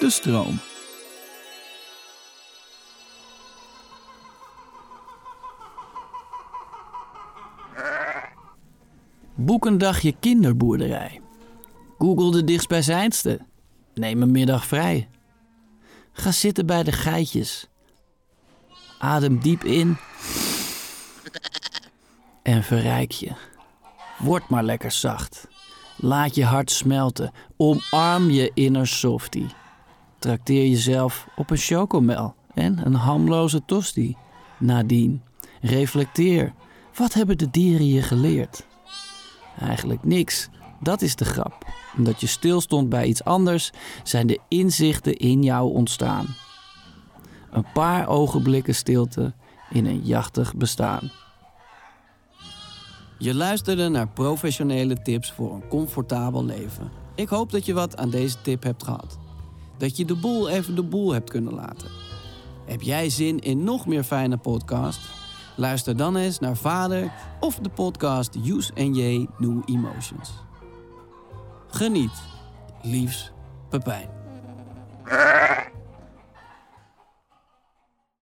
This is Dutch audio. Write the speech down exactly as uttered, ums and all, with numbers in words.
De stroom. Boek een dagje kinderboerderij. Google de dichtstbijzijnde. Neem een middag vrij. Ga zitten bij de geitjes. Adem diep in. En verrijk je. Word maar lekker zacht. Laat je hart smelten. Omarm je inner softie. Trakteer jezelf op een chocomel en een hamloze tosti. Nadien, reflecteer. Wat hebben de dieren je geleerd? Eigenlijk niks. Dat is de grap. Omdat je stilstond bij iets anders, zijn de inzichten in jou ontstaan. Een paar ogenblikken stilte in een jachtig bestaan. Je luisterde naar professionele tips voor een comfortabel leven. Ik hoop dat je wat aan deze tip hebt gehad. Dat je de boel even de boel hebt kunnen laten. Heb jij zin in nog meer fijne podcasts? Luister dan eens naar Vader of de podcast Use and J New Emotions. Geniet. Liefs, Pepijn.